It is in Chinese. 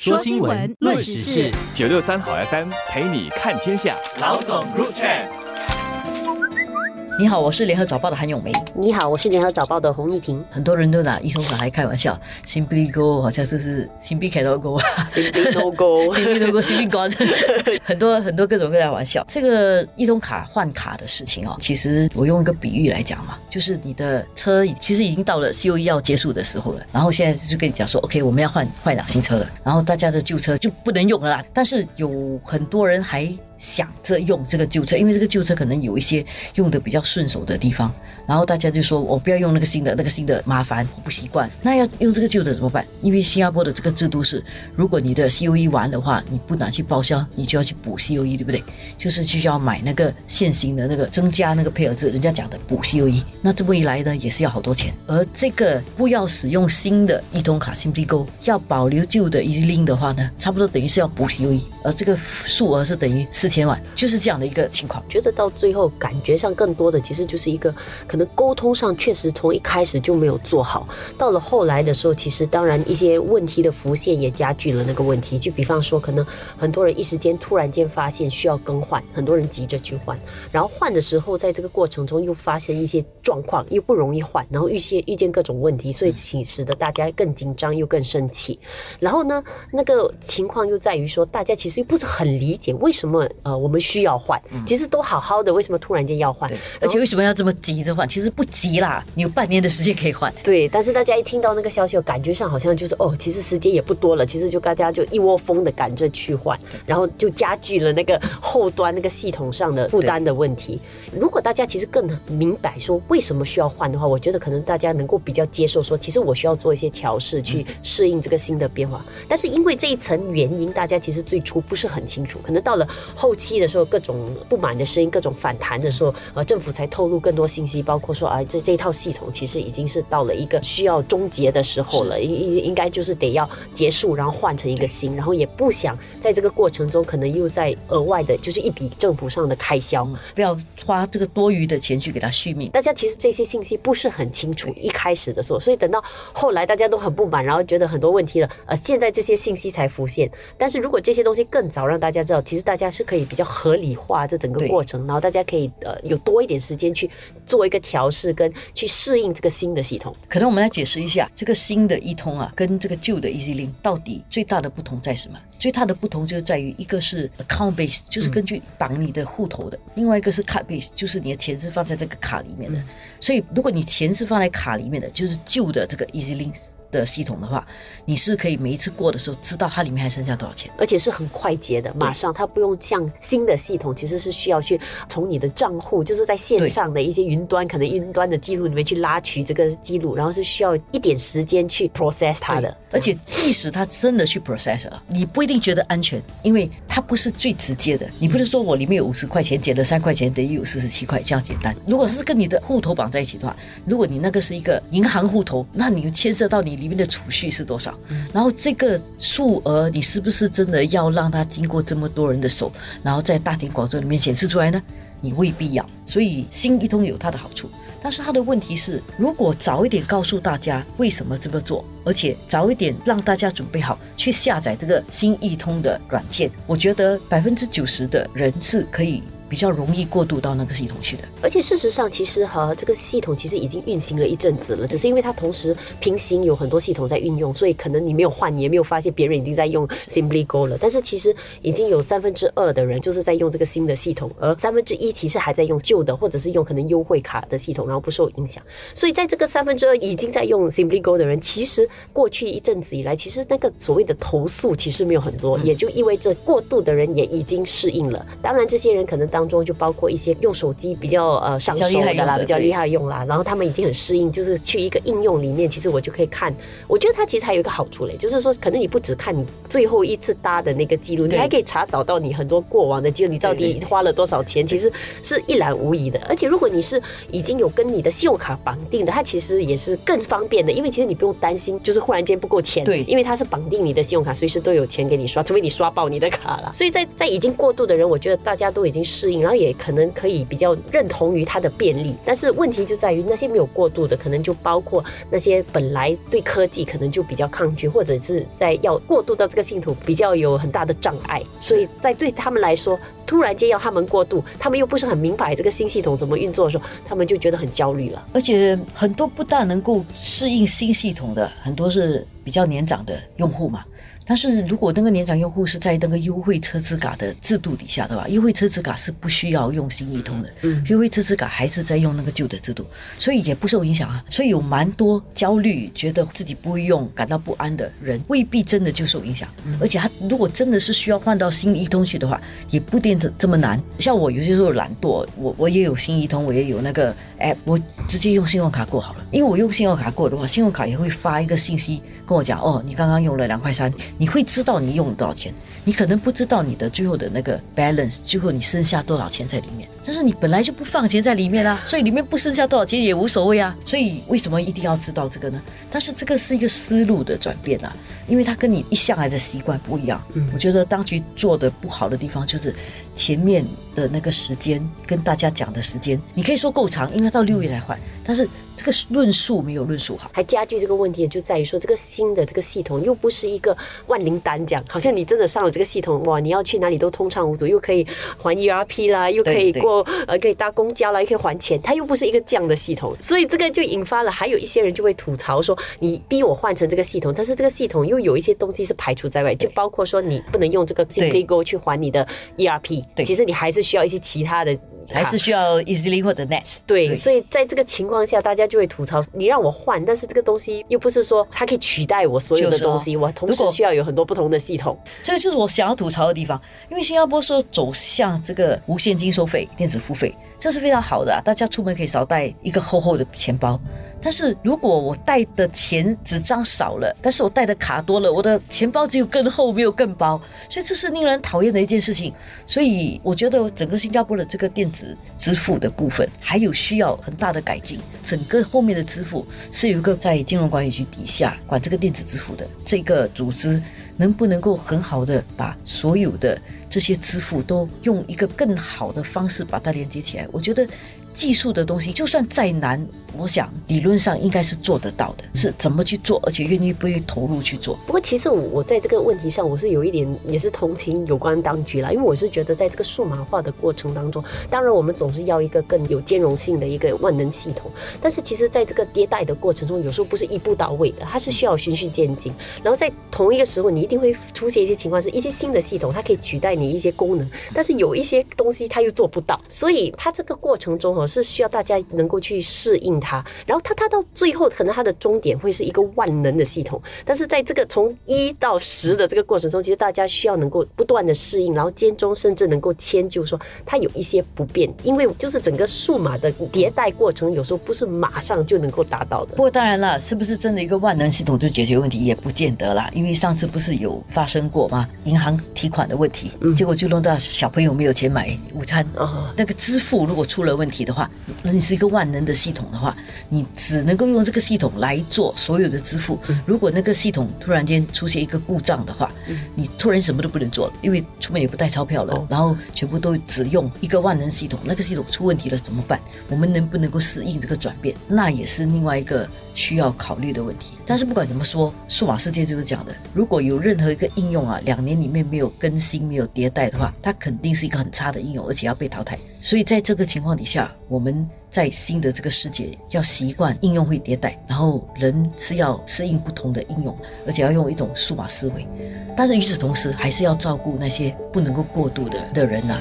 说新闻，论时事，963好 FM 陪你看天下。老总入场。你好，我是联合早报的韩咏梅。你好，我是联合早报的洪一婷。很多人都拿一通打还开玩笑 ，SimplyGo 好像就是 Simply cannot go，Simply no go，Simply no go，Simply gone 很多各种各样的玩笑。这个一通卡换卡的事情哦，其实我用一个比喻来讲嘛，就是你的车其实已经到了 COE 要结束的时候了，然后现在就跟你讲说 ，OK， 我们要换新车了，然后大家的旧车就不能用了啦。但是有很多人还想着用这个旧车，因为这个旧车可能有一些用的比较顺手的地方，然后大家就说我不要用那个新的，那个新的麻烦，我不习惯。那要用这个旧的怎么办？因为新加坡的这个制度是，如果你的 COE 完的话，你不拿去报销，你就要去补 COE， 对不对？就是就要买那个现行的那个增加那个配额制，人家讲的补 COE。那这么一来呢，也是要好多钱。而这个不要使用新的一通卡 SimplyGo， 要保留旧的 EZ-Link 的话呢，差不多等于是要补 COE， 而这个数额是等于4000万，就是这样的一个情况。觉得到最后感觉上更多的其实就是一个可能沟通上确实从一开始就没有做好，到了后来的时候，其实当然一些问题的浮现也加剧了那个问题。就比方说可能很多人一时间突然间发现需要更换，很多人急着去换，然后换的时候在这个过程中又发生一些状况，又不容易换，然后遇见各种问题，所以使得大家更紧张又更生气。然后呢，那个情况又在于说大家其实又不是很理解为什么我们需要换，其实都好好的，为什么突然间要换？而且为什么要这么急着换？其实不急啦，你有半年的时间可以换。对，但是大家一听到那个消息，感觉上好像就是其实时间也不多了，其实就大家就一窝蜂的赶着去换，然后就加剧了那个后端那个系统上的负担的问题。如果大家其实更明白说为什么需要换的话，我觉得可能大家能够比较接受说，其实我需要做一些调试去适应这个新的变化。但是因为这一层原因，大家其实最初不是很清楚，可能到了后期的时候，各种不满的声音，各种反弹的时候，政府才透露更多信息，包括说啊，这套系统其实已经是到了一个需要终结的时候了，应该就是得要结束，然后换成一个新，然后也不想在这个过程中可能又在额外的，就是一笔政府上的开销，不要花这个多余的钱去给它续命。大家其实这些信息不是很清楚，一开始的时候，所以等到后来大家都很不满，然后觉得很多问题了，现在这些信息才浮现。但是如果这些东西更早让大家知道，其实大家是可以比较合理化这整个过程，然后大家可以有多一点时间去做一个调试跟去适应这个新的系统。可能我们来解释一下这个新的一通啊跟这个旧的 EZ-Link 到底最大的不同在什么。最大的不同就在于一个是 account base， 就是根据绑你的户头的，另外一个是 card base， 就是你的钱是放在这个卡里面的。所以如果你钱是放在卡里面的，就是旧的这个 EZ-Link的系统的话，你是可以每一次过的时候知道它里面还剩下多少钱，而且是很快捷的，马上它不用像新的系统其实是需要去从你的账户，就是在线上的一些云端，可能云端的记录里面去拉取这个记录，然后是需要一点时间去 process 它的。而且即使它真的去 process 了，你不一定觉得安全，因为它不是最直接的，你不是说我里面有50块钱减了3块钱等于有47块这样简单。如果它是跟你的户头绑在一起的话，如果你那个是一个银行户头，那你牵涉到你里面的储蓄是多少，然后这个数额你是不是真的要让它经过这么多人的手，然后在大庭广众里面显示出来呢？你未必要。所以新一通有它的好处，但是它的问题是，如果早一点告诉大家为什么这么做，而且早一点让大家准备好去下载这个新一通的软件，我觉得90%的人是可以比较容易过渡到那个系统去的。而且事实上其实这个系统其实已经运行了一阵子了，只是因为它同时平行有很多系统在运用，所以可能你没有换，你也没有发现别人已经在用 SimplyGo 了，但是其实已经有2/3的人就是在用这个新的系统，而1/3其实还在用旧的，或者是用可能优惠卡的系统，然后不受影响。所以在这个2/3已经在用 SimplyGo 的人，其实过去一阵子以来，其实那个所谓的投诉其实没有很多，也就意味着过度的人也已经适应了。当然这些人可能当中就包括一些用手机比较上手的啦，比较厉害用啦，然后他们已经很适应，就是去一个应用里面，其实我就可以看。我觉得它其实还有一个好处嘞，就是说可能你不只看你最后一次搭的那个记录，你还可以查找到你很多过往的记录，你到底花了多少钱，其实是一览无遗的。而且如果你是已经有跟你的信用卡绑定的，它其实也是更方便的，因为其实你不用担心就是忽然间不够钱，对，因为它是绑定你的信用卡，随时都有钱给你刷，除非你刷爆你的卡啦。所以在已经过度的人，我觉得大家都已经适适应，然后也可能可以比较认同于它的便利。但是问题就在于那些没有过渡的，可能就包括那些本来对科技可能就比较抗拒，或者是在要过渡到这个信徒比较有很大的障碍，所以在对他们来说突然间要他们过渡，他们又不是很明白这个新系统怎么运作的时候，他们就觉得很焦虑了。而且很多不大能够适应新系统的，很多是比较年长的用户嘛。但是如果那个年长用户是在那个优惠车资卡的制度底下的话，优惠车资卡是不需要用新一通的，优惠车资卡还是在用那个旧的制度，所以也不受影响啊。所以有蛮多焦虑觉得自己不会用感到不安的人未必真的就受影响，而且他如果真的是需要换到新一通去的话也不一定这么难。像我有些时候懒惰，我也有新一通，我也有那个 app， 我直接用信用卡过好了，因为我用信用卡过的话，信用卡也会发一个信息跟我讲，哦，你刚刚用了2.3块，你会知道你用了多少钱，你可能不知道你的最后的那个 balance， 最后你剩下多少钱在里面，但是你本来就不放钱在里面啊，所以里面不剩下多少钱也无所谓啊。所以为什么一定要知道这个呢？但是这个是一个思路的转变啊，因为它跟你一向来的习惯不一样。我觉得当局做的不好的地方就是前面的那个时间跟大家讲的时间，你可以说够长，应该到6月才换，但是这个论述没有论述好。还加剧这个问题就在于说，这个新的这个系统又不是一个万灵丹，讲好像你真的上了这个系统，哇，你要去哪里都通畅无阻，又可以还 ERP 啦，又可以过可以搭公交啦，又可以还钱，它又不是一个这样的系统。所以这个就引发了还有一些人就会吐槽说，你逼我换成这个系统，但是这个系统又有一些东西是排除在外，就包括说你不能用这个 SimplyGo 去还你的 ERP， 其实你还是需要一些其他的，还是需要 EZ-Link 或者 NETS。 对，所以在这个情况下大家就会吐槽，你让我换，但是这个东西又不是说它可以取代我所有的东西，我同时需要有很多不同的系统。这个就是我想要吐槽的地方，因为新加坡说走向这个无现金收费、电子付费，这是非常好的啊，大家出门可以少带一个厚厚的钱包。但是如果我带的钱纸张少了，但是我带的卡多了，我的钱包只有更厚没有更薄，所以这是令人讨厌的一件事情。所以我觉得整个新加坡的这个电子支付的部分还有需要很大的改进，整个后面的支付是有一个在金融管理局底下管这个电子支付的这个组织，能不能够很好的把所有的这些支付都用一个更好的方式把它连接起来。我觉得技术的东西就算再难，我想理论上应该是做得到的，是怎么去做，而且愿意不愿意投入去做。不过其实我在这个问题上我是有一点也是同情有关当局啦，因为我是觉得在这个数码化的过程当中，当然我们总是要一个更有兼容性的一个万能系统，但是其实在这个迭代的过程中有时候不是一步到位的，它是需要循序渐进，然后在同一个时候你一定会出现一些情况是一些新的系统它可以取代你一些功能，但是有一些东西它又做不到，所以它这个过程中是需要大家能够去适应它，然后它到最后可能它的终点会是一个万能的系统，但是在这个从1到10的这个过程中，其实大家需要能够不断的适应，然后间中甚至能够迁就说它有一些不便，因为就是整个数码的迭代过程有时候不是马上就能够达到的。不过当然了，是不是真的一个万能系统就解决问题也不见得啦，因为上次不是有发生过吗？银行提款的问题，结果就弄到小朋友没有钱买午餐，那个支付如果出了问题的话，你是一个万能的系统的话，你只能够用这个系统来做所有的支付。如果那个系统突然间出现一个故障的话，你突然什么都不能做了，因为出门也不带钞票了，然后全部都只用一个万能系统，那个系统出问题了怎么办？我们能不能够适应这个转变？那也是另外一个需要考虑的问题。但是不管怎么说，数码世界就是这样的，如果有任何一个应用啊，2年里面没有更新没有迭代的话，它肯定是一个很差的应用，而且要被淘汰。所以在这个情况底下，我们在新的这个世界要习惯应用会迭代，然后人是要适应不同的应用，而且要用一种数码思维。但是与此同时还是要照顾那些不能够过度的人啊。